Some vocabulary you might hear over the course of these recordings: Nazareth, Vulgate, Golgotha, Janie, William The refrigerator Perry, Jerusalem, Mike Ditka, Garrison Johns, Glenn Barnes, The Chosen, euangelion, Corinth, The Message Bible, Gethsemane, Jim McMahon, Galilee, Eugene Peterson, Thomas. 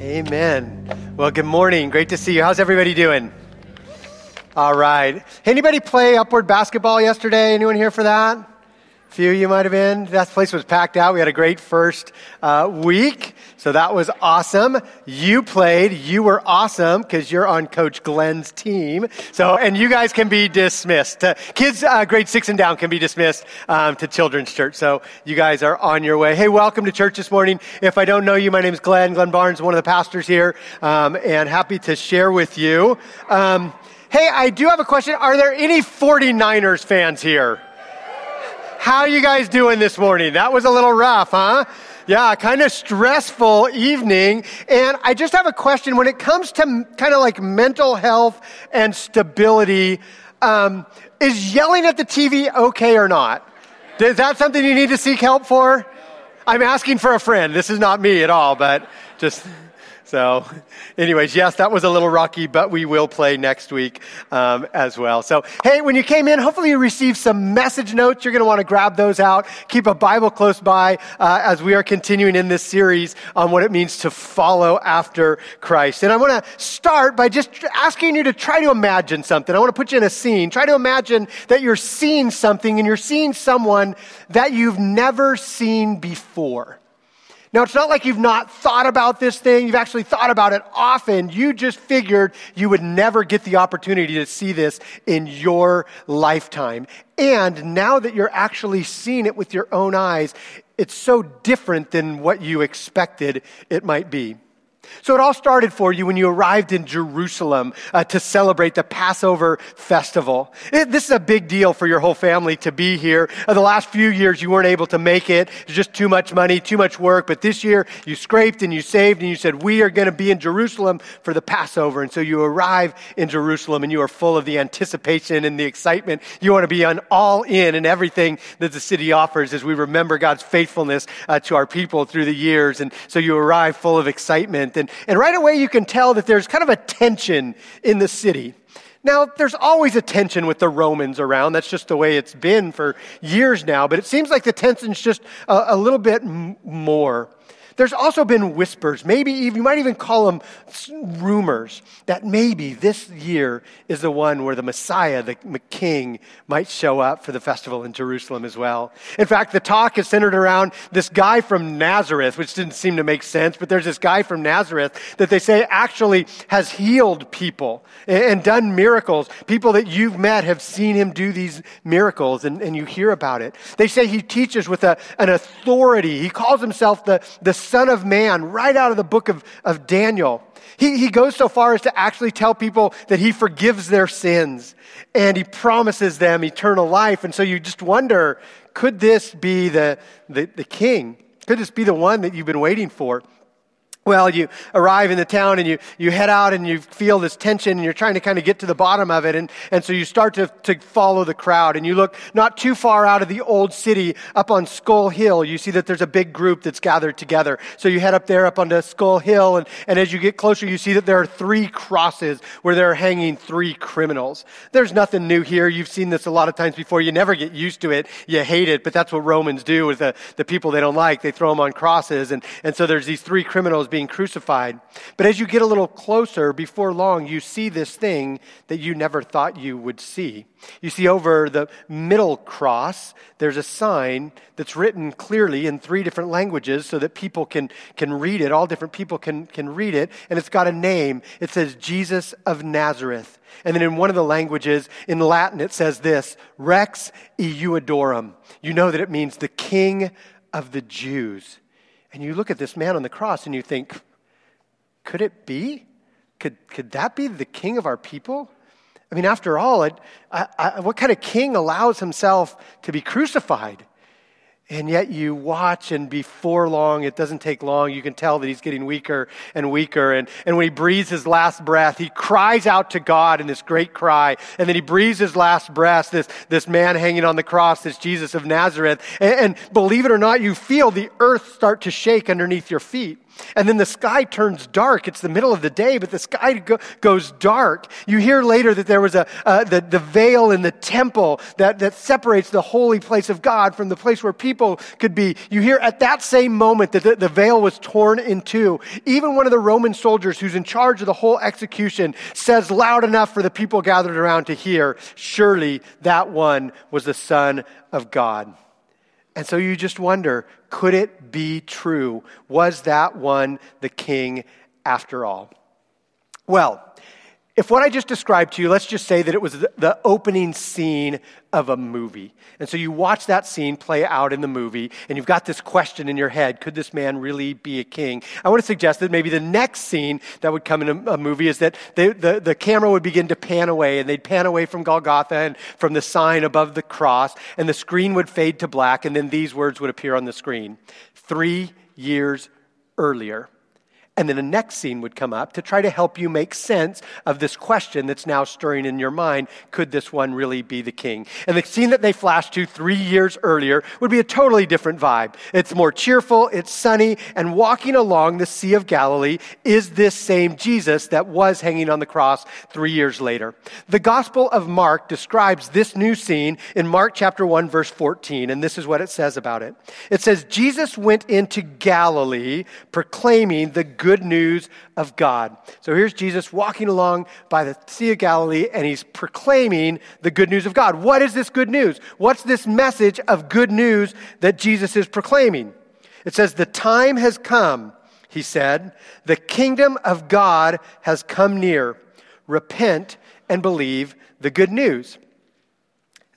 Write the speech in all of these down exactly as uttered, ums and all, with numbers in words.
Amen. Well, good morning. Great to see you. How's everybody doing? All right. Anybody play upward basketball yesterday? Anyone here for that? A few of you might have been. That place was packed out. We had a great first uh, week. So that was awesome. You played. You were awesome because you're on Coach Glenn's team. So, and you guys can be dismissed. Uh, kids uh, grade six and down can be dismissed um, to children's church. So you guys are on your way. Hey, welcome to church this morning. If I don't know you, my name is Glenn. Glenn Barnes, one of the pastors here, um, and happy to share with you. Um, hey, I do have a question. Are there any forty-niners fans here? How are you guys doing this morning? That was a little rough, huh? Yeah, kind of stressful evening. And I just have a question. When it comes to m- kind of like mental health and stability, um, is yelling at the T V okay or not? Is that something you need to seek help for? I'm asking for a friend. This is not me at all, but just... So anyways, yes, that was a little rocky, but we will play next week um, as well. So, hey, when you came in, hopefully you received some message notes. You're going to want to grab those out. Keep a Bible close by uh, as we are continuing in this series on what it means to follow after Christ. And I want to start by just asking you to try to imagine something. I want to put you in a scene. Try to imagine that you're seeing something and you're seeing someone that you've never seen before. Now, it's not like you've not thought about this thing. You've actually thought about it often. You just figured you would never get the opportunity to see this in your lifetime. And now that you're actually seeing it with your own eyes, it's so different than what you expected it might be. So it all started for you when you arrived in Jerusalem uh, to celebrate the Passover festival. It, this is a big deal for your whole family to be here. Uh, the last few years, you weren't able to make it. It was just too much money, too much work. But this year, you scraped and you saved and you said, we are going to be in Jerusalem for the Passover. And so you arrive in Jerusalem and you are full of the anticipation and the excitement. You want to be on all in and everything that the city offers as we remember God's faithfulness uh, to our people through the years. And so you arrive full of excitement. And, and right away, you can tell that there's kind of a tension in the city. Now, there's always a tension with the Romans around. That's just the way it's been for years now. But it seems like the tension's just a, a little bit m- more. There's also been whispers, maybe even, you might even call them rumors, that maybe this year is the one where the Messiah, the King, might show up for the festival in Jerusalem as well. In fact, the talk is centered around this guy from Nazareth, which didn't seem to make sense, but there's this guy from Nazareth that they say actually has healed people and done miracles. People that you've met have seen him do these miracles, and, and you hear about it. They say he teaches with a, an authority. He calls himself the, the Son of Man, right out of the book of, of Daniel. He, he goes so far as to actually tell people that he forgives their sins and he promises them eternal life. And so you just wonder, could this be the, the, the king? Could this be the one that you've been waiting for? Well, you arrive in the town and you, you head out and you feel this tension and you're trying to kind of get to the bottom of it. And, and so you start to, to follow the crowd and you look not too far out of the old city up on Skull Hill. You see that there's a big group that's gathered together. So you head up there up onto Skull Hill and, and as you get closer, you see that there are three crosses where they're hanging three criminals. There's nothing new here. You've seen this a lot of times before. You never get used to it. You hate it, but that's what Romans do with the, the people they don't like. They throw them on crosses. And, and so there's these three criminals being being crucified. But as you get a little closer, before long, you see this thing that you never thought you would see. You see over the middle cross, there's a sign that's written clearly in three different languages so that people can, can read it. All different people can, can read it. And it's got a name. It says, Jesus of Nazareth. And then in one of the languages, in Latin, it says this, Rex Iudorum. You know that it means the King of the Jews. And you look at this man on the cross and you think, could it be? Could could that be the king of our people? I mean, after all, it, I, I, what kind of king allows himself to be crucified? And yet you watch, and before long, it doesn't take long, you can tell that he's getting weaker and weaker. And, and when he breathes his last breath, he cries out to God in this great cry. And then he breathes his last breath, this, this man hanging on the cross, this Jesus of Nazareth. And, and believe it or not, you feel the earth start to shake underneath your feet. And then the sky turns dark. It's the middle of the day, but the sky go, goes dark. You hear later that there was a uh, the, the veil in the temple that, that separates the holy place of God from the place where people could be. You hear at that same moment that the, the veil was torn in two. Even one of the Roman soldiers who's in charge of the whole execution says loud enough for the people gathered around to hear, surely that one was the Son of God. And so you just wonder, could it be true? Was that one the king after all? Well, if what I just described to you, let's just say that it was the opening scene of a movie. And so you watch that scene play out in the movie, and you've got this question in your head, could this man really be a king? I want to suggest that maybe the next scene that would come in a, a movie is that they, the, the camera would begin to pan away, and they'd pan away from Golgotha and from the sign above the cross, and the screen would fade to black, and then these words would appear on the screen, three years earlier. And then the next scene would come up to try to help you make sense of this question that's now stirring in your mind. Could this one really be the king? And the scene that they flashed to three years earlier would be a totally different vibe. It's more cheerful, it's sunny, and walking along the Sea of Galilee is this same Jesus that was hanging on the cross three years later. The Gospel of Mark describes this new scene in Mark chapter one, verse fourteen, and this is what it says about it. It says, Jesus went into Galilee proclaiming the good Good news of God. So here's Jesus walking along by the Sea of Galilee, and he's proclaiming the good news of God. What is this good news? What's this message of good news that Jesus is proclaiming? It says, the time has come, he said. The kingdom of God has come near. Repent and believe the good news.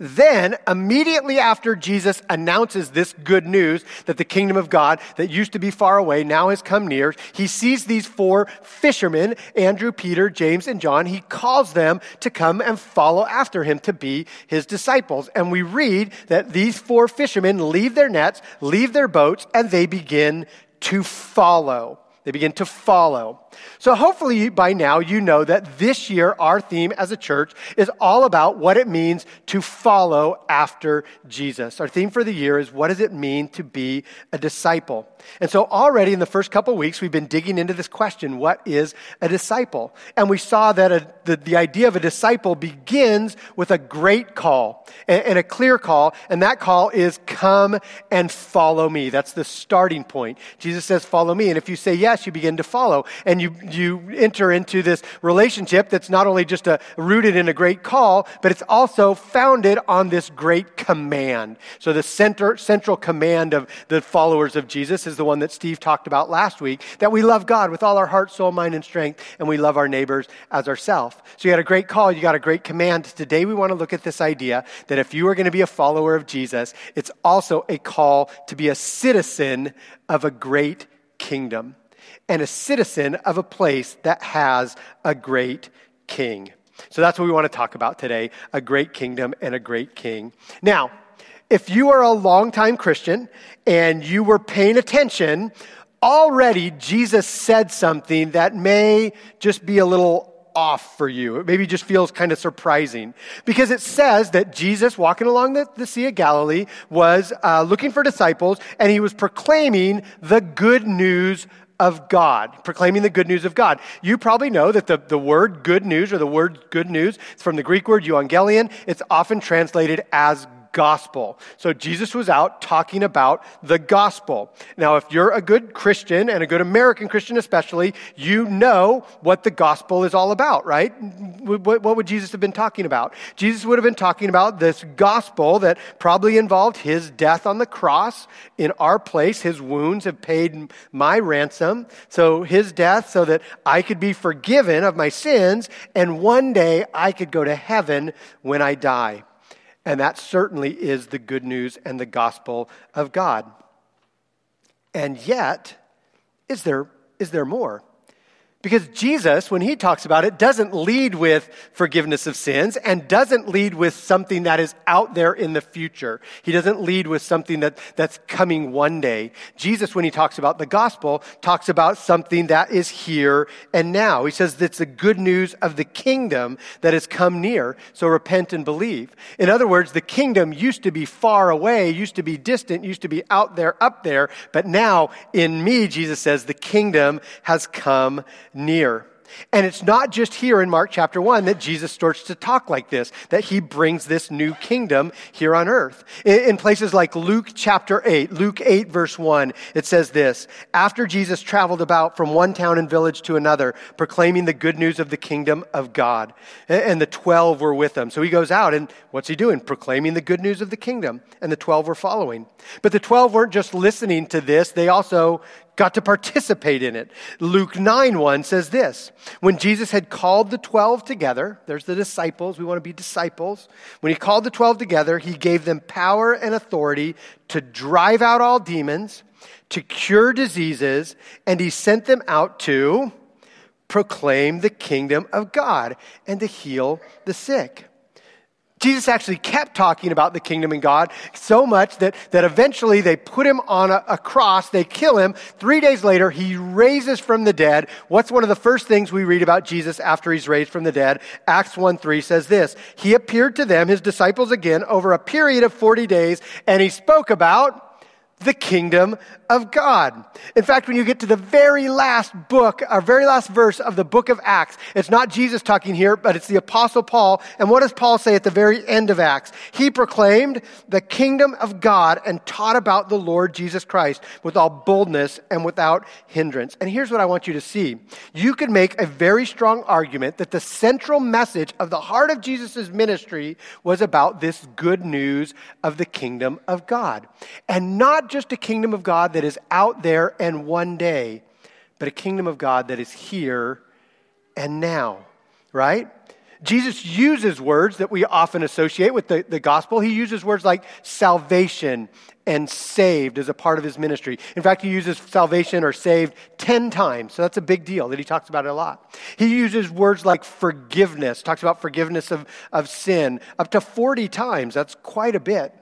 Then, immediately after Jesus announces this good news that the kingdom of God that used to be far away now has come near, he sees these four fishermen, Andrew, Peter, James, and John. He calls them to come and follow after him to be his disciples. And we read that these four fishermen leave their nets, leave their boats, and they begin to follow. They begin to follow. So hopefully by now you know that this year our theme as a church is all about what it means to follow after Jesus. Our theme for the year is what does it mean to be a disciple? And so already in the first couple weeks we've been digging into this question, what is a disciple? And we saw that a, the, the idea of a disciple begins with a great call and, and a clear call, and that call is come and follow me. That's the starting point. Jesus says follow me, and if you say yes, you begin to follow, and you, you enter into this relationship that's not only just a, rooted in a great call, but it's also founded on this great command. So the center, central command of the followers of Jesus is the one that Steve talked about last week, that we love God with all our heart, soul, mind, and strength, and we love our neighbors as ourselves. So you had a great call, you got a great command. Today we want to look at this idea that if you are going to be a follower of Jesus, it's also a call to be a citizen of a great kingdom, and a citizen of a place that has a great king. So that's what we want to talk about today, a great kingdom and a great king. Now, if you are a longtime Christian and you were paying attention, already Jesus said something that may just be a little off for you. It maybe just feels kind of surprising because it says that Jesus walking along the, the Sea of Galilee was uh, looking for disciples, and he was proclaiming the good news of of God, proclaiming the good news of God. You probably know that the, the word good news, or the word good news, it's from the Greek word euangelion. It's often translated as gospel. So Jesus was out talking about the gospel. Now, if you're a good Christian, and a good American Christian especially, you know what the gospel is all about, right? What would Jesus have been talking about? Jesus would have been talking about this gospel that probably involved his death on the cross in our place. His wounds have paid my ransom. So his death so that I could be forgiven of my sins, and one day I could go to heaven when I die. And that certainly is the good news and the gospel of God. And yet, is there is there more? Because Jesus, when he talks about it, doesn't lead with forgiveness of sins and doesn't lead with something that is out there in the future. He doesn't lead with something that, that's coming one day. Jesus, when he talks about the gospel, talks about something that is here and now. He says it's the good news of the kingdom that has come near, so repent and believe. In other words, the kingdom used to be far away, used to be distant, used to be out there, up there, but now in me, Jesus says, the kingdom has come near. And it's not just here in Mark chapter one that Jesus starts to talk like this, that he brings this new kingdom here on earth. In places like Luke chapter eight, Luke eight verse one, it says this, after Jesus traveled about from one town and village to another, proclaiming the good news of the kingdom of God. And the twelve were with him. So he goes out and what's he doing? Proclaiming the good news of the kingdom. And the twelve were following. But the twelve weren't just listening to this. They also got to participate in it. Luke nine one says this, when Jesus had called the twelve together, there's the disciples, we want to be disciples. When he called the twelve together, he gave them power and authority to drive out all demons, to cure diseases, and he sent them out to proclaim the kingdom of God and to heal the sick. Jesus actually kept talking about the kingdom and God so much that, that eventually they put him on a, a cross, they kill him. Three days later, he raises from the dead. What's one of the first things we read about Jesus after he's raised from the dead? Acts one three says this, he appeared to them, his disciples again, over a period of forty days, and he spoke about the kingdom of God. In fact, when you get to the very last book, our very last verse of the book of Acts, it's not Jesus talking here, but it's the apostle Paul. And what does Paul say at the very end of Acts? He proclaimed the kingdom of God and taught about the Lord Jesus Christ with all boldness and without hindrance. And here's what I want you to see. You could make a very strong argument that the central message of the heart of Jesus' ministry was about this good news of the kingdom of God. And not just a kingdom of God that is out there and one day, but a kingdom of God that is here and now, right? Jesus uses words that we often associate with the, the gospel. He uses words like salvation and saved as a part of his ministry. In fact, he uses salvation or saved ten times. So that's a big deal that he talks about it a lot. He uses words like forgiveness, talks about forgiveness of, of sin up to forty times. That's quite a bit.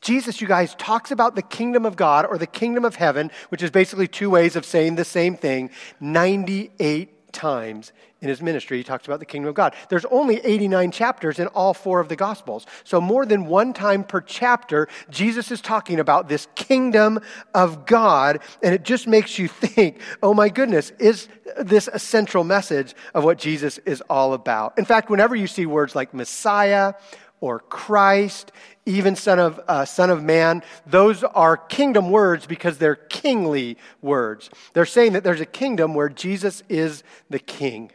Jesus, you guys, talks about the kingdom of God or the kingdom of heaven, which is basically two ways of saying the same thing, ninety-eight times in his ministry. He talks about the kingdom of God. There's only eighty-nine chapters in all four of the gospels. So more than one time per chapter, Jesus is talking about this kingdom of God. And it just makes you think, oh my goodness, is this a central message of what Jesus is all about? In fact, whenever you see words like Messiah or Christ, even son of uh, son of man, those are kingdom words because they're kingly words. They're saying that there's a kingdom where Jesus is the king.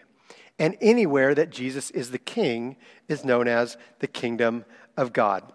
And anywhere that Jesus is the king is known as the kingdom of God.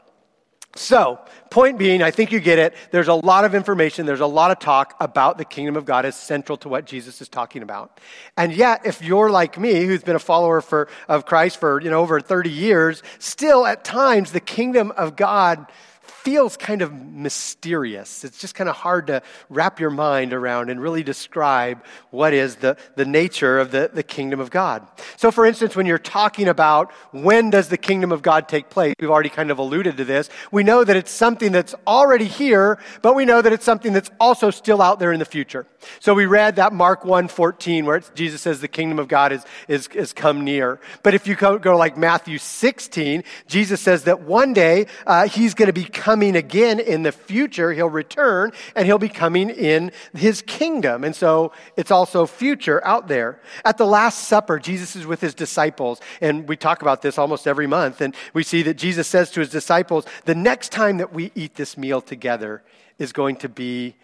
So, point being, I think you get it. There's a lot of information. There's a lot of talk about the kingdom of God as central to what Jesus is talking about. And yet, if you're like me, who's been a follower for, of Christ for, you know, over thirty years, still at times the kingdom of God feels kind of mysterious. It's just kind of hard to wrap your mind around and really describe what is the, the nature of the, the kingdom of God. So for instance, when you're talking about when does the kingdom of God take place, we've already kind of alluded to this. We know that it's something that's already here, but we know that it's something that's also still out there in the future. So we read that Mark one fourteen where it's, Jesus says the kingdom of God is, is, is come near. But if you go, go like Matthew sixteen, Jesus says that one day uh, he's going to be coming again in the future. He'll return and he'll be coming in his kingdom. And so it's also future out there. At the Last Supper, Jesus is with his disciples. And we talk about this almost every month. And we see that Jesus says to his disciples, the next time that we eat this meal together is going to be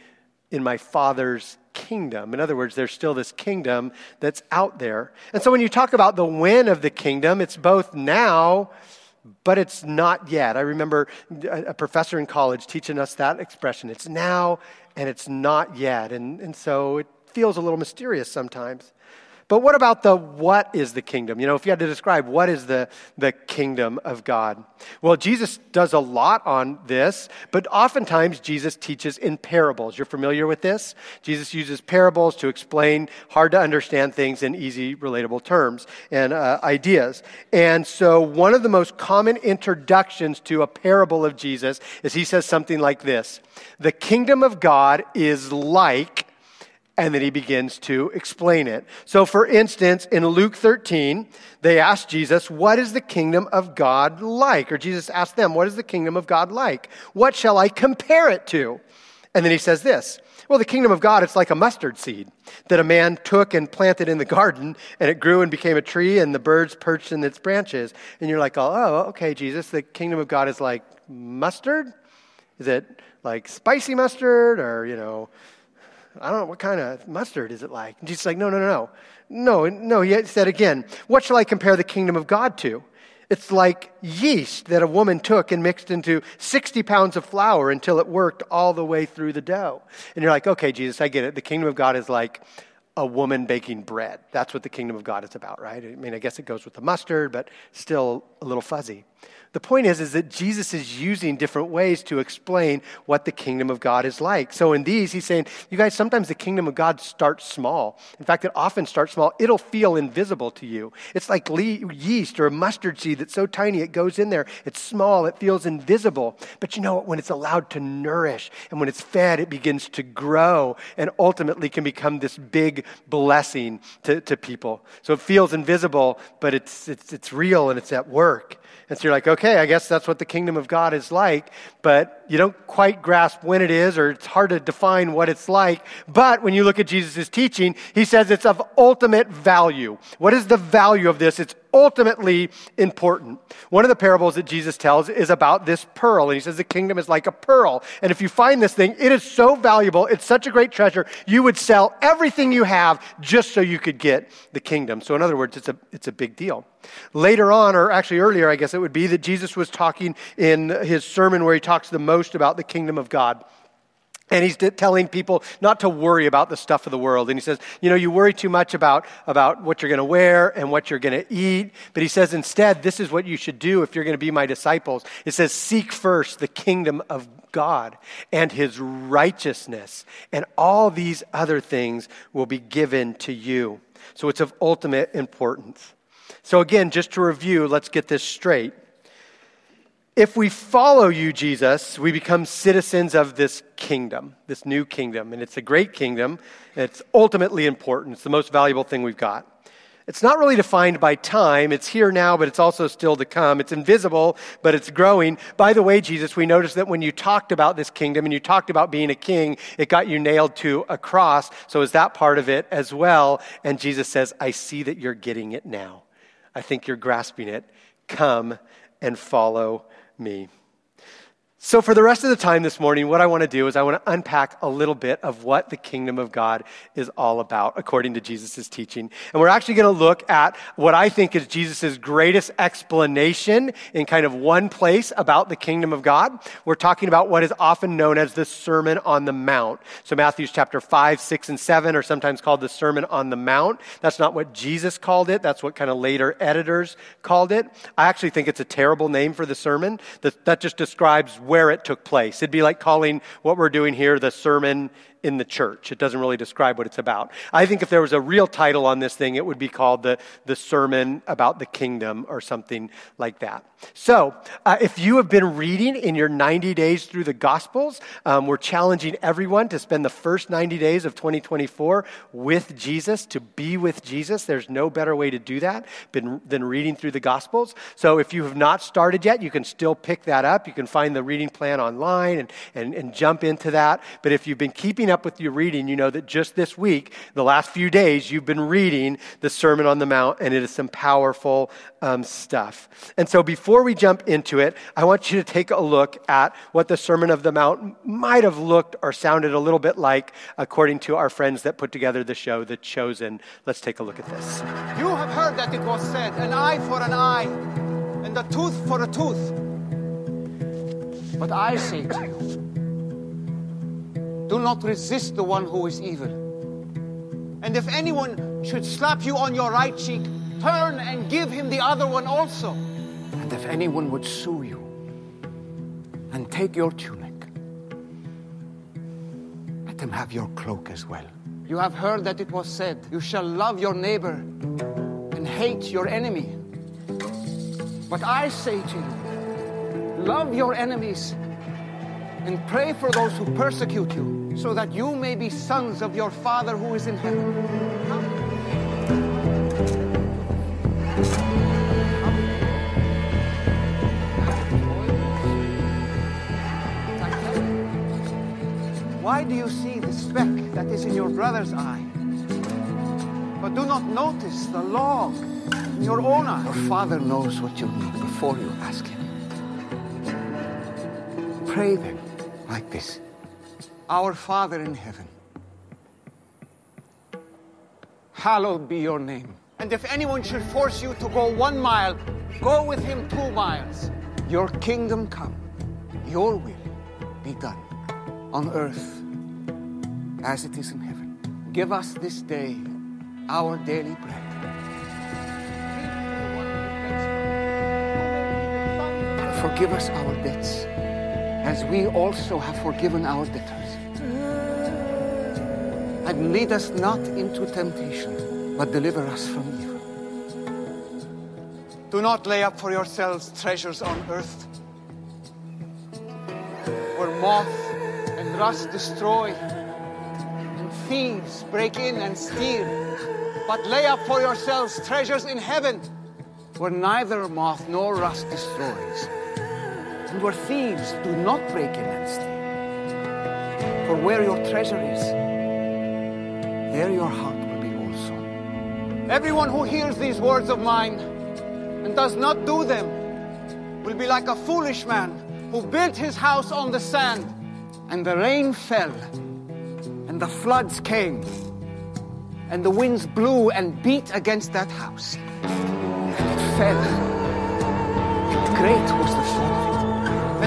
in my Father's kingdom. In other words, there's still this kingdom that's out there. And so when you talk about the when of the kingdom, it's both now, but it's not yet. I remember a professor in college teaching us that expression. It's now and it's not yet. And, and so it feels a little mysterious sometimes. But what about the what is the kingdom? You know, if you had to describe what is the, the kingdom of God? Well, Jesus does a lot on this, but oftentimes Jesus teaches in parables. You're familiar with this? Jesus uses parables to explain hard to understand things in easy, relatable terms and uh, ideas. And so one of the most common introductions to a parable of Jesus is he says something like this: the kingdom of God is like, and then he begins to explain it. So for instance, in Luke thirteen, they asked Jesus, what is the kingdom of God like? Or Jesus asked them, what is the kingdom of God like? What shall I compare it to? And then he says this: well, the kingdom of God, it's like a mustard seed that a man took and planted in the garden, and it grew and became a tree, and the birds perched in its branches. And you're like, oh, okay, Jesus, the kingdom of God is like mustard? Is it like spicy mustard, or, you know, I don't know, what kind of mustard is it like? And Jesus is like, no, no, no, no. No, no, he said again, what shall I compare the kingdom of God to? It's like yeast that a woman took and mixed into sixty pounds of flour until it worked all the way through the dough. And you're like, okay, Jesus, I get it. The kingdom of God is like a woman baking bread. That's what the kingdom of God is about, right? I mean, I guess it goes with the mustard, but still a little fuzzy. The point is, is that Jesus is using different ways to explain what the kingdom of God is like. So in these, he's saying, you guys, sometimes the kingdom of God starts small. In fact, it often starts small. It'll feel invisible to you. It's like yeast or a mustard seed that's so tiny it goes in there. It's small. It feels invisible. But you know what? When it's allowed to nourish and when it's fed, it begins to grow and ultimately can become this big blessing to, to people. So it feels invisible, but it's it's it's real and it's at work. And so you're like, okay, I guess that's what the kingdom of God is like, but you don't quite grasp when it is, or it's hard to define what it's like. But when you look at Jesus' teaching, he says it's of ultimate value. What is the value of this? It's ultimately important. One of the parables that Jesus tells is about this pearl, and he says the kingdom is like a pearl. And if you find this thing, it is so valuable. It's such a great treasure. You would sell everything you have just so you could get the kingdom. So in other words, it's a it's a big deal. Later on, or actually earlier, I guess it would be, that Jesus was talking in his sermon where he talks the most about the kingdom of God. And he's telling people not to worry about the stuff of the world. And he says, you know, you worry too much about, about what you're going to wear and what you're going to eat. But he says, instead, this is what you should do if you're going to be my disciples. It says, seek first the kingdom of God and his righteousness, and all these other things will be given to you. So it's of ultimate importance. So again, just to review, let's get this straight. If we follow you, Jesus, we become citizens of this kingdom, this new kingdom. And it's a great kingdom. It's ultimately important. It's the most valuable thing we've got. It's not really defined by time. It's here now, but it's also still to come. It's invisible, but it's growing. By the way, Jesus, we noticed that when you talked about this kingdom and you talked about being a king, it got you nailed to a cross. So is that part of it as well? And Jesus says, I see that you're getting it now. I think you're grasping it. Come and follow me. So for the rest of the time this morning, what I want to do is I want to unpack a little bit of what the kingdom of God is all about, according to Jesus' teaching. And we're actually going to look at what I think is Jesus' greatest explanation in kind of one place about the kingdom of God. We're talking about what is often known as the Sermon on the Mount. So Matthew's chapter five, six, and seven are sometimes called the Sermon on the Mount. That's not what Jesus called it. That's what kind of later editors called it. I actually think it's a terrible name for the sermon. That, that just describes where it took place. It'd be like calling what we're doing here the sermon in the church. It doesn't really describe what it's about. I think if there was a real title on this thing, it would be called the, the sermon about the kingdom or something like that. So uh, if you have been reading in your ninety days through the Gospels, um, we're challenging everyone to spend the first ninety days of twenty twenty-four with Jesus, to be with Jesus. There's no better way to do that than, than reading through the Gospels. So if you have not started yet, you can still pick that up. You can find the reading plan online and, and, and jump into that. But if you've been keeping up with your reading, you know that just this week, the last few days, you've been reading the Sermon on the Mount, and it is some powerful um, stuff. And so before we jump into it, I want you to take a look at what the Sermon on the Mount might have looked or sounded a little bit like, according to our friends that put together the show, The Chosen. Let's take a look at this. You have heard that it was said, an eye for an eye, and a tooth for a tooth. But I say to you, do not resist the one who is evil. And if anyone should slap you on your right cheek, turn and give him the other one also. And if anyone would sue you and take your tunic, let him have your cloak as well. You have heard that it was said, you shall love your neighbor and hate your enemy. But I say to you, love your enemies and pray for those who persecute you, so that you may be sons of your Father who is in heaven. Why do you see the speck that is in your brother's eye, but do not notice the log in your own eye? Your Father knows what you need before you ask him. Pray then like this. Our Father in heaven, hallowed be your name. And if anyone should force you to go one mile, go with him two miles. Your kingdom come, your will be done on earth as it is in heaven. Give us this day our daily bread. And forgive us our debts, as we also have forgiven our debtors. And lead us not into temptation, but deliver us from evil. Do not lay up for yourselves treasures on earth, where moth and rust destroy, and thieves break in and steal. But lay up for yourselves treasures in heaven, where neither moth nor rust destroys, and where thieves do not break in and steal. For where your treasure is, there your heart will be also. Everyone who hears these words of mine and does not do them will be like a foolish man who built his house on the sand. And the rain fell, and the floods came, and the winds blew and beat against that house. And it fell, and great was the fall of it.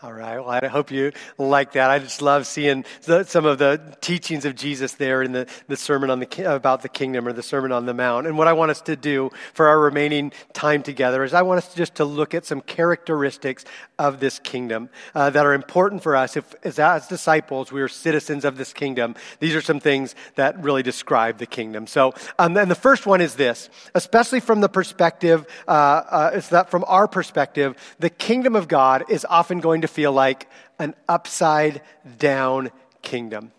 All right, well, I hope you like that. I just love seeing the, some of the teachings of Jesus there in the, the sermon on the about the kingdom, or the Sermon on the Mount. And what I want us to do for our remaining time together is I want us to just to look at some characteristics of this kingdom uh, that are important for us. If as, as disciples, we are citizens of this kingdom, these are some things that really describe the kingdom. So, um, and the first one is this, especially from the perspective, uh, uh, it's that from our perspective, the kingdom of God is often going to feel like an upside-down kingdom.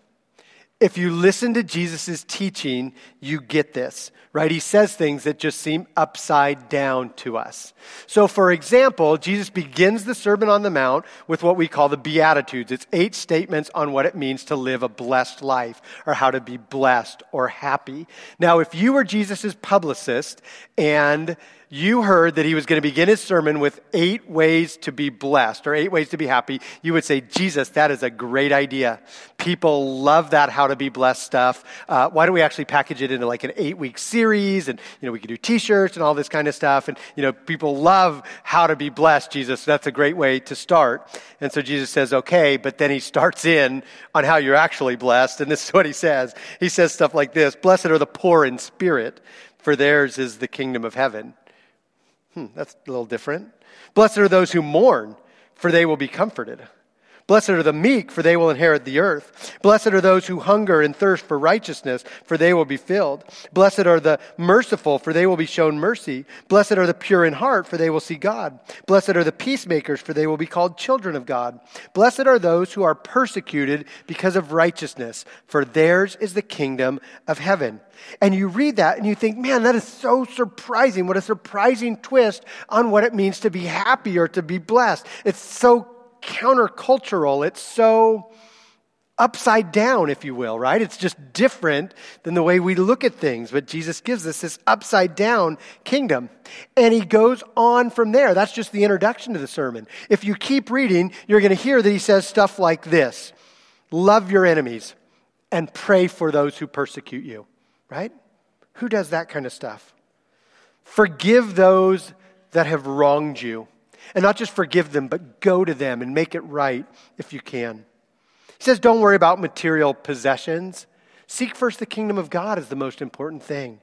If you listen to Jesus' teaching, you get this, right? He says things that just seem upside down to us. So for example, Jesus begins the Sermon on the Mount with what we call the Beatitudes. It's eight statements on what it means to live a blessed life, or how to be blessed or happy. Now, if you were Jesus' publicist and you heard that he was going to begin his sermon with eight ways to be blessed, or eight ways to be happy, you would say, Jesus, that is a great idea. People love that how to be blessed stuff. Uh, why don't we actually package it into like an eight-week series? And, you know, we could do t-shirts and all this kind of stuff. And, you know, people love how to be blessed, Jesus. That's a great way to start. And so Jesus says, okay, but then he starts in on how you're actually blessed. And this is what he says. He says stuff like this: blessed are the poor in spirit, for theirs is the kingdom of heaven. Hmm, that's a little different. Blessed are those who mourn, for they will be comforted. Blessed are the meek, for they will inherit the earth. Blessed are those who hunger and thirst for righteousness, for they will be filled. Blessed are the merciful, for they will be shown mercy. Blessed are the pure in heart, for they will see God. Blessed are the peacemakers, for they will be called children of God. Blessed are those who are persecuted because of righteousness, for theirs is the kingdom of heaven. And you read that and you think, man, that is so surprising. What a surprising twist on what it means to be happy or to be blessed. It's so countercultural. It's so upside down, if you will, right? It's just different than the way we look at things. But Jesus gives us this upside down kingdom. And he goes on from there. That's just the introduction to the sermon. If you keep reading, you're going to hear that he says stuff like this. Love your enemies and pray for those who persecute you, right? Who does that kind of stuff? Forgive those that have wronged you. And not just forgive them, but go to them and make it right if you can. He says, don't worry about material possessions. Seek first the kingdom of God is the most important thing.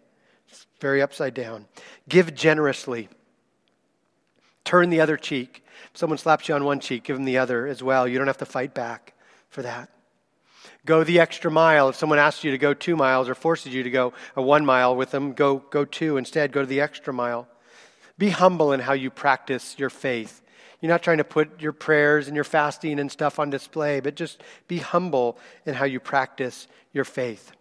It's very upside down. Give generously. Turn the other cheek. If someone slaps you on one cheek, give them the other as well. You don't have to fight back for that. Go the extra mile. If someone asks you to go two miles or forces you to go a one mile with them, go go two instead. Go to the extra mile. Be humble in how you practice your faith. You're not trying to put your prayers and your fasting and stuff on display, but just be humble in how you practice your faith.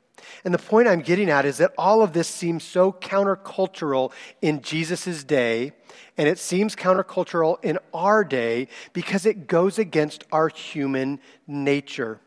And the point I'm getting at is that all of this seems so countercultural in Jesus' day, and it seems countercultural in our day because it goes against our human nature.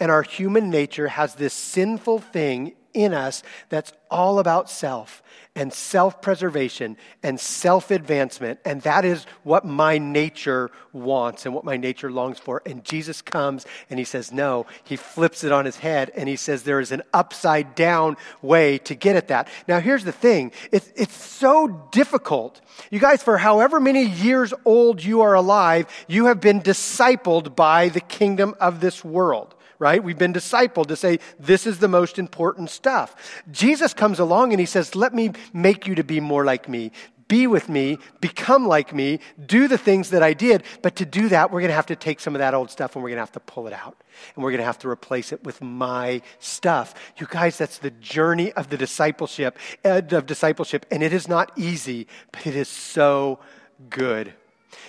And our human nature has this sinful thing in us that's all about self and self-preservation and self-advancement. And that is what my nature wants and what my nature longs for. And Jesus comes and he says, no, he flips it on his head and he says there is an upside down way to get at that. Now, here's the thing. It's, it's so difficult. You guys, for however many years old you are alive, you have been discipled by the kingdom of this world. Right? We've been discipled to say, this is the most important stuff. Jesus comes along and he says, let me make you to be more like me. Be with me, become like me, do the things that I did. But to do that, we're going to have to take some of that old stuff and we're going to have to pull it out. And we're going to have to replace it with my stuff. You guys, that's the journey of the discipleship, of discipleship. And it is not easy, but it is so good.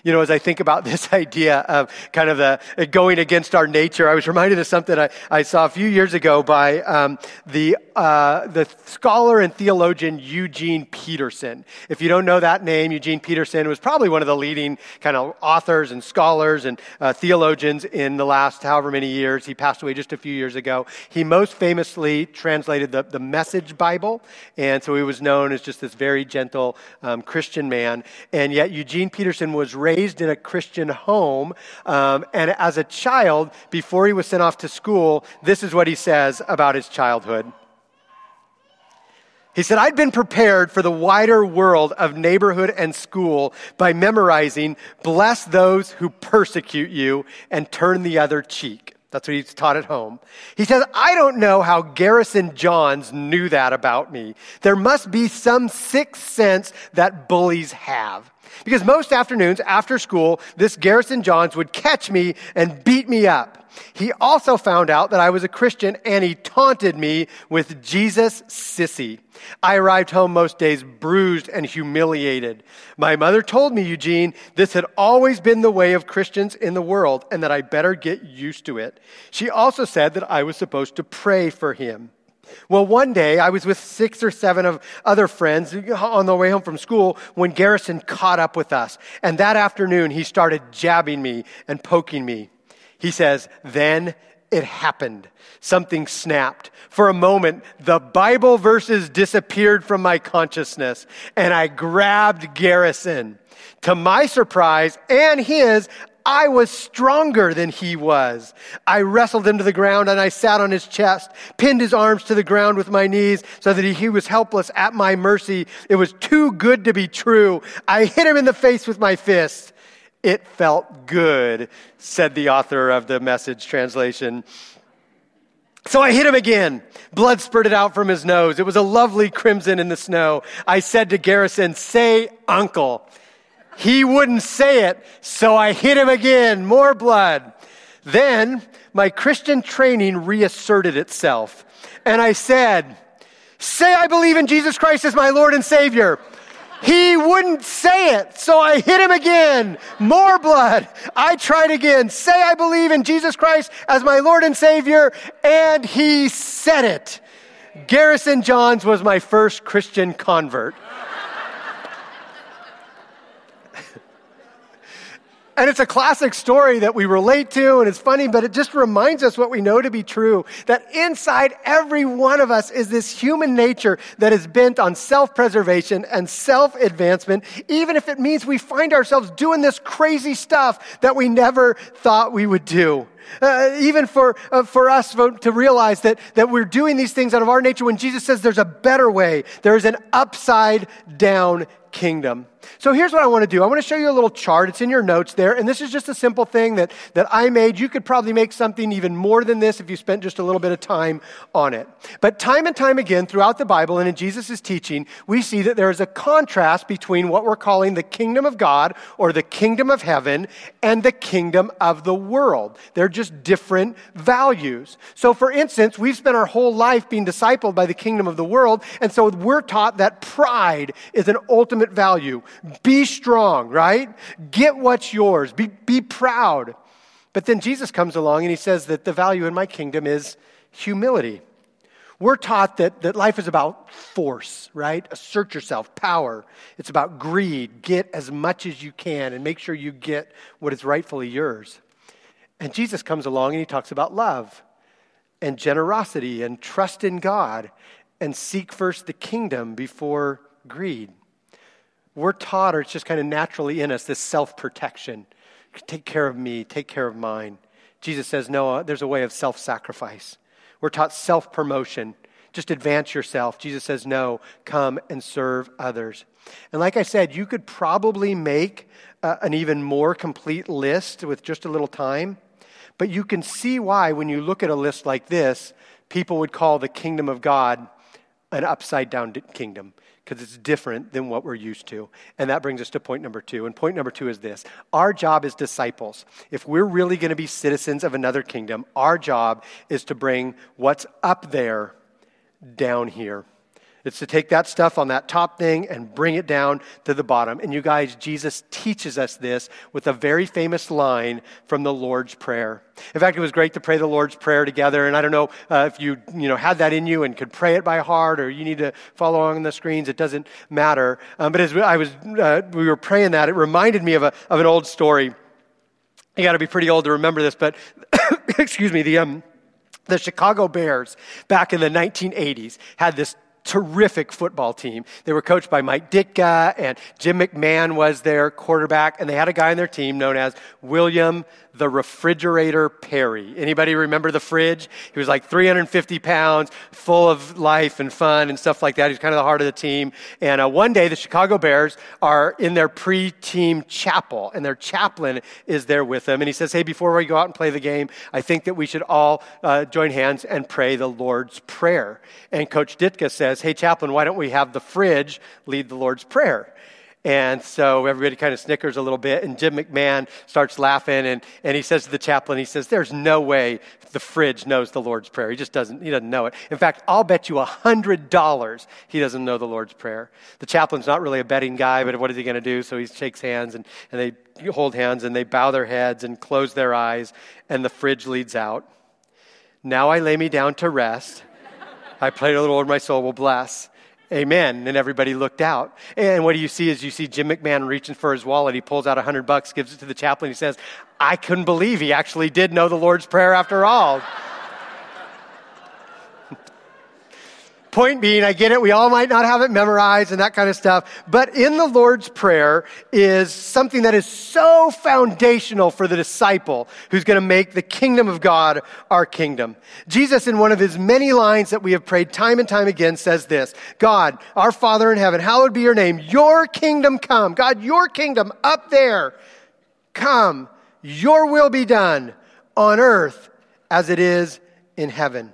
You know, as I think about this idea of kind of the going against our nature, I was reminded of something I, I saw a few years ago by um, the uh, the scholar and theologian Eugene Peterson. If you don't know that name, Eugene Peterson was probably one of the leading kind of authors and scholars and uh, theologians in the last however many years. He passed away just a few years ago. He most famously translated the, the Message Bible, and so he was known as just this very gentle um, Christian man. And yet Eugene Peterson was raised in a Christian home, um, and as a child, before he was sent off to school, this is what he says about his childhood. He said, I'd been prepared for the wider world of neighborhood and school by memorizing, bless those who persecute you and turn the other cheek. That's what he's taught at home. He says, I don't know how Garrison Johns knew that about me. There must be some sixth sense that bullies have. Because most afternoons after school, this Garrison Johns would catch me and beat me up. He also found out that I was a Christian and he taunted me with Jesus sissy. I arrived home most days bruised and humiliated. My mother told me, Eugene, this had always been the way of Christians in the world and that I better get used to it. She also said that I was supposed to pray for him. Well, one day I was with six or seven of other friends on the way home from school when Garrison caught up with us. And that afternoon he started jabbing me and poking me. He says, then it happened. Something snapped. For a moment, the Bible verses disappeared from my consciousness and I grabbed Garrison. To my surprise and his, I was stronger than he was. I wrestled him to the ground and I sat on his chest, pinned his arms to the ground with my knees so that he was helpless at my mercy. It was too good to be true. I hit him in the face with my fist. It felt good, said the author of the Message translation. So I hit him again. Blood spurted out from his nose. It was a lovely crimson in the snow. I said to Garrison, say uncle. He wouldn't say it, so I hit him again, more blood. Then my Christian training reasserted itself, and I said, say I believe in Jesus Christ as my Lord and Savior. He wouldn't say it, so I hit him again, more blood. I tried again, say I believe in Jesus Christ as my Lord and Savior, and he said it. Garrison Johns was my first Christian convert. And it's a classic story that we relate to, and it's funny, but it just reminds us what we know to be true, that inside every one of us is this human nature that is bent on self-preservation and self-advancement, even if it means we find ourselves doing this crazy stuff that we never thought we would do. Uh, even for uh, for us for, to realize that that we're doing these things out of our nature when Jesus says there's a better way. There is an upside-down kingdom. So here's what I want to do. I want to show you a little chart. It's in your notes there. And this is just a simple thing that, that I made. You could probably make something even more than this if you spent just a little bit of time on it. But time and time again throughout the Bible and in Jesus' teaching, we see that there is a contrast between what we're calling the kingdom of God or the kingdom of heaven and the kingdom of the world. They're just different values. So for instance, we've spent our whole life being discipled by the kingdom of the world. And so we're taught that pride is an ultimate value. Be strong, right? Get what's yours. Be, be proud. But then Jesus comes along and he says that the value in my kingdom is humility. We're taught that, that life is about force, right? Assert yourself, power. It's about greed. Get as much as you can and make sure you get what is rightfully yours. And Jesus comes along and he talks about love and generosity and trust in God and seek first the kingdom before greed. We're taught, or it's just kind of naturally in us, this self-protection. Take care of me, take care of mine. Jesus says, no, there's a way of self-sacrifice. We're taught self-promotion. Just advance yourself. Jesus says, no, come and serve others. And like I said, you could probably make uh, an even more complete list with just a little time. But you can see why when you look at a list like this, people would call the kingdom of God an upside-down kingdom, because it's different than what we're used to. And that brings us to point number two. And point number two is this. Our job as disciples, if we're really going to be citizens of another kingdom, our job is to bring what's up there down here. It's to take that stuff on that top thing and bring it down to the bottom. And you guys, Jesus teaches us this with a very famous line from the Lord's Prayer. In fact, it was great to pray the Lord's Prayer together. And I don't know uh, if you you know had that in you and could pray it by heart, or you need to follow along on the screens. It doesn't matter. Um, but as I was, uh, we were praying that, it reminded me of a of an old story. You got to be pretty old to remember this, but excuse me, the um the Chicago Bears back in the nineteen eighties had this terrific football team. They were coached by Mike Ditka, and Jim McMahon was their quarterback, and they had a guy on their team known as William The Refrigerator Perry. Anybody remember the fridge? He was like three hundred fifty pounds, full of life and fun and stuff like that. He was kind of the heart of the team. And uh, one day, the Chicago Bears are in their pre-team chapel, and their chaplain is there with them. And he says, hey, before we go out and play the game, I think that we should all uh, join hands and pray the Lord's Prayer. And Coach Ditka says, hey, chaplain, why don't we have the fridge lead the Lord's Prayer? And so everybody kind of snickers a little bit, and Jim McMahon starts laughing, and, and he says to the chaplain, he says, there's no way the fridge knows the Lord's Prayer. He just doesn't, he doesn't know it. In fact, I'll bet you one hundred dollars he doesn't know the Lord's Prayer. The chaplain's not really a betting guy, but what is he going to do? So he shakes hands, and, and they hold hands, and they bow their heads and close their eyes, and the fridge leads out. Now I lay me down to rest. I pray to the Lord, my soul will bless. Amen. And everybody looked out. And what do you see is you see Jim McMahon reaching for his wallet. He pulls out a hundred bucks, gives it to the chaplain. He says, I couldn't believe he actually did know the Lord's Prayer after all. Point being, I get it, we all might not have it memorized and that kind of stuff, but in the Lord's Prayer is something that is so foundational for the disciple who's going to make the kingdom of God our kingdom. Jesus, in one of his many lines that we have prayed time and time again, says this: God, our Father in heaven, hallowed be your name. Your kingdom come. God, your kingdom up there. Come, your will be done on earth as it is in heaven.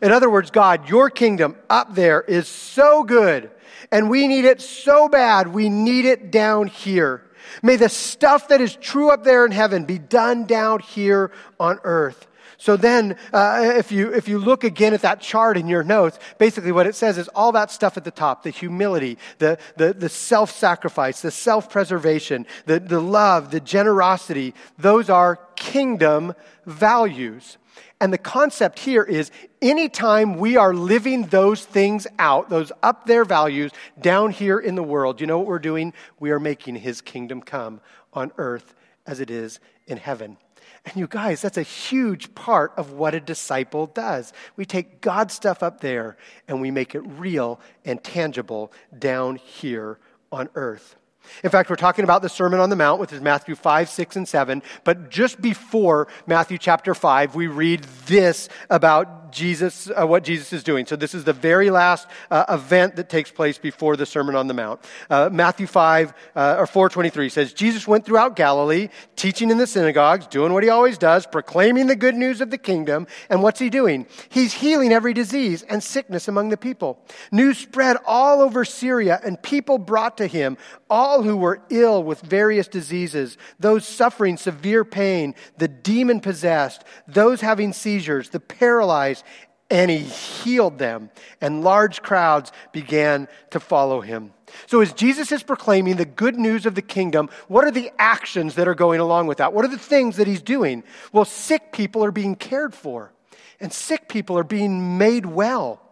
In other words, God, your kingdom up there is so good, and we need it so bad, we need it down here. May the stuff that is true up there in heaven be done down here on earth. So then, uh, if you if you look again at that chart in your notes, basically what it says is all that stuff at the top, the humility, the the, the self-sacrifice, the self-preservation, the, the love, the generosity, those are kingdom values. And the concept here is anytime we are living those things out, those up there values down here in the world, you know what we're doing? We are making his kingdom come on earth as it is in heaven. And you guys, that's a huge part of what a disciple does. We take God's stuff up there and we make it real and tangible down here on earth. In fact, we're talking about the Sermon on the Mount, which is Matthew five, six, and seven. But just before Matthew chapter five, we read this about Jesus, uh, what Jesus is doing. So this is the very last uh, event that takes place before the Sermon on the Mount. Uh, Matthew five, or four twenty-three says, Jesus went throughout Galilee, teaching in the synagogues, doing what he always does, proclaiming the good news of the kingdom. And what's he doing? He's healing every disease and sickness among the people. News spread all over Syria, and people brought to him all who were ill with various diseases, those suffering severe pain, the demon-possessed, those having seizures, the paralyzed, and he healed them, and large crowds began to follow him. So as Jesus is proclaiming the good news of the kingdom, what are the actions that are going along with that? What are the things that he's doing? Well, sick people are being cared for, and sick people are being made well.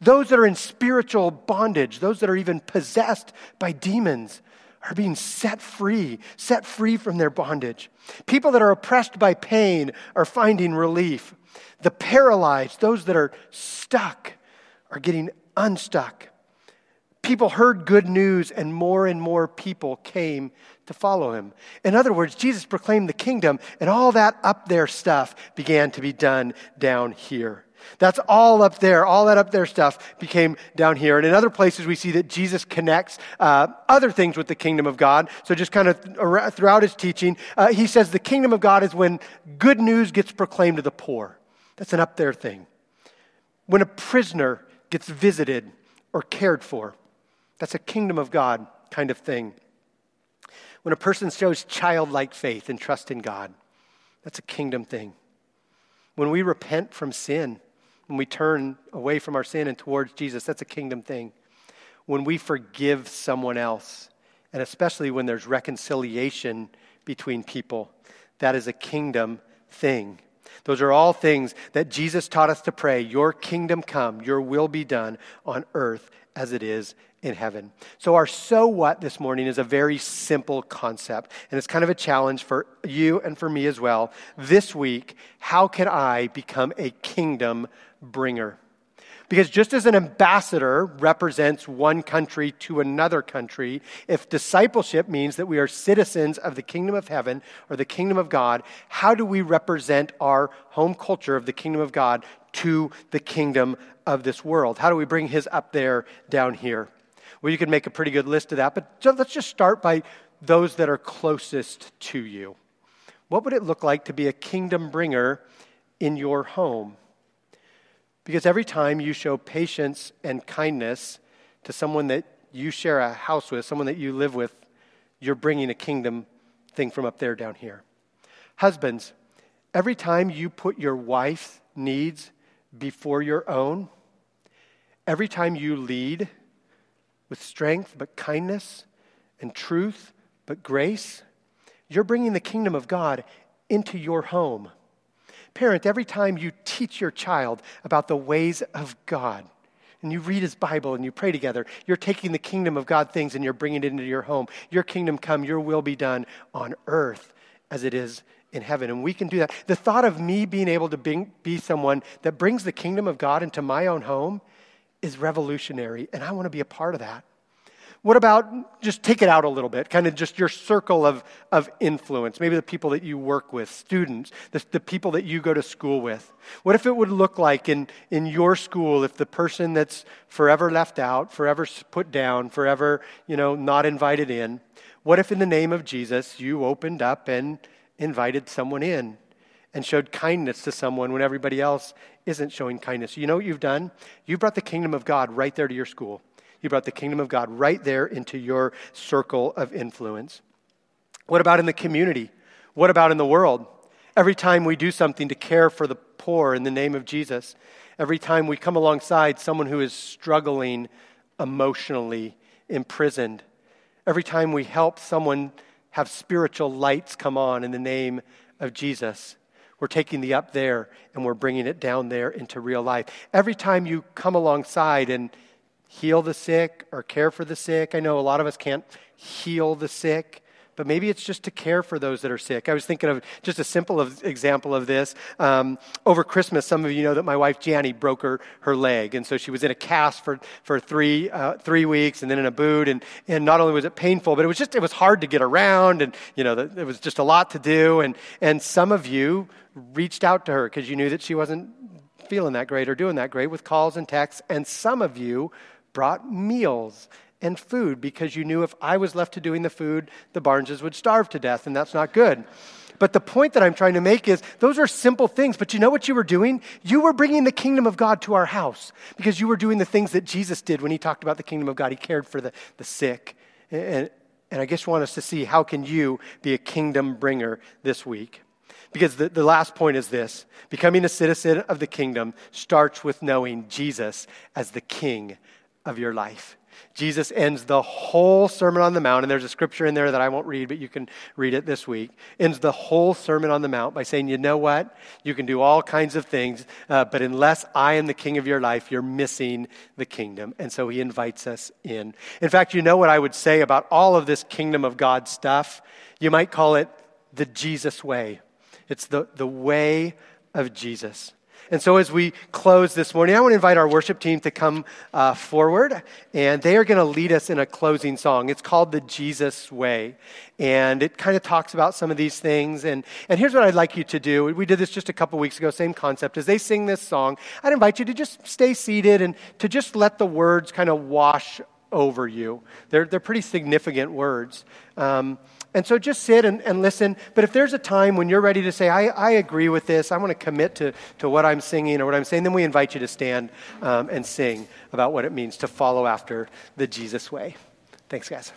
Those that are in spiritual bondage, those that are even possessed by demons, are being set free, set free from their bondage. People that are oppressed by pain are finding relief. The paralyzed, those that are stuck, are getting unstuck. People heard good news, and more and more people came to follow him. In other words, Jesus proclaimed the kingdom, and all that up there stuff began to be done down here. That's all up there. All that up there stuff became down here. And in other places, we see that Jesus connects uh, other things with the kingdom of God. So just kind of th- throughout his teaching, uh, he says the kingdom of God is when good news gets proclaimed to the poor. That's an up there thing. When a prisoner gets visited or cared for, that's a kingdom of God kind of thing. When a person shows childlike faith and trust in God, that's a kingdom thing. When we repent from sin, when we turn away from our sin and towards Jesus, that's a kingdom thing. When we forgive someone else, and especially when there's reconciliation between people, that is a kingdom thing. Those are all things that Jesus taught us to pray. Your kingdom come, your will be done on earth as it is in heaven. So our so what this morning is a very simple concept, and it's kind of a challenge for you and for me as well. This week, how can I become a kingdom bringer? Because just as an ambassador represents one country to another country, if discipleship means that we are citizens of the kingdom of heaven or the kingdom of God, how do we represent our home culture of the kingdom of God to the kingdom of this world? How do we bring his up there down here? Well, you can make a pretty good list of that, but let's just start by those that are closest to you. What would it look like to be a kingdom bringer in your home? Because every time you show patience and kindness to someone that you share a house with, someone that you live with, you're bringing a kingdom thing from up there down here. Husbands, every time you put your wife's needs before your own, every time you lead with strength but kindness and truth but grace, you're bringing the kingdom of God into your home. Parent, every time you teach your child about the ways of God and you read his Bible and you pray together, you're taking the kingdom of God things and you're bringing it into your home. Your kingdom come, your will be done on earth as it is in heaven. And we can do that. The thought of me being able to be someone that brings the kingdom of God into my own home is revolutionary, and I want to be a part of that. What about just take it out a little bit, kind of just your circle of, of influence, maybe the people that you work with, students, the, the people that you go to school with. What if it would look like in, in your school if the person that's forever left out, forever put down, forever, you know, not invited in, what if in the name of Jesus you opened up and invited someone in and showed kindness to someone when everybody else isn't showing kindness? You know what you've done? You brought the kingdom of God right there to your school. You brought the kingdom of God right there into your circle of influence. What about in the community? What about in the world? Every time we do something to care for the poor in the name of Jesus, every time we come alongside someone who is struggling emotionally, imprisoned, every time we help someone have spiritual lights come on in the name of Jesus, we're taking the up there and we're bringing it down there into real life. Every time you come alongside and heal the sick or care for the sick. I know a lot of us can't heal the sick, but maybe it's just to care for those that are sick. I was thinking of just a simple of, example of this. Um, over Christmas, some of you know that my wife, Janie, broke her, her leg, and so she was in a cast for, for three uh, three weeks and then in a boot, and, and not only was it painful, but it was just, it was hard to get around, and, you know, it was just a lot to do, and, and some of you reached out to her because you knew that she wasn't feeling that great or doing that great with calls and texts, and some of you brought meals and food because you knew if I was left to doing the food, the Barneses would starve to death, and that's not good. But the point that I'm trying to make is those are simple things, but you know what you were doing? You were bringing the kingdom of God to our house because you were doing the things that Jesus did when he talked about the kingdom of God. He cared for the, the sick, and, and I just want us to see how can you be a kingdom bringer this week. Because the, the last point is this: becoming a citizen of the kingdom starts with knowing Jesus as the king of your life. Jesus ends the whole Sermon on the Mount, and there's a scripture in there that I won't read, but you can read it this week, ends the whole Sermon on the Mount by saying, you know what? You can do all kinds of things, uh, but unless I am the king of your life, you're missing the kingdom. And so he invites us in. In fact, you know what I would say about all of this kingdom of God stuff? You might call it the Jesus way. It's the, the way of Jesus. And so as we close this morning, I want to invite our worship team to come uh, forward, and they are going to lead us in a closing song. It's called The Jesus Way, and it kind of talks about some of these things. And, and here's what I'd like you to do. We did this just a couple weeks ago, same concept. As they sing this song, I'd invite you to just stay seated and to just let the words kind of wash over you. They're, they're pretty significant words. Um, And so just sit and, and listen. But if there's a time when you're ready to say, I, I agree with this, I want to commit to, to what I'm singing or what I'm saying, then we invite you to stand um, and sing about what it means to follow after the Jesus way. Thanks, guys.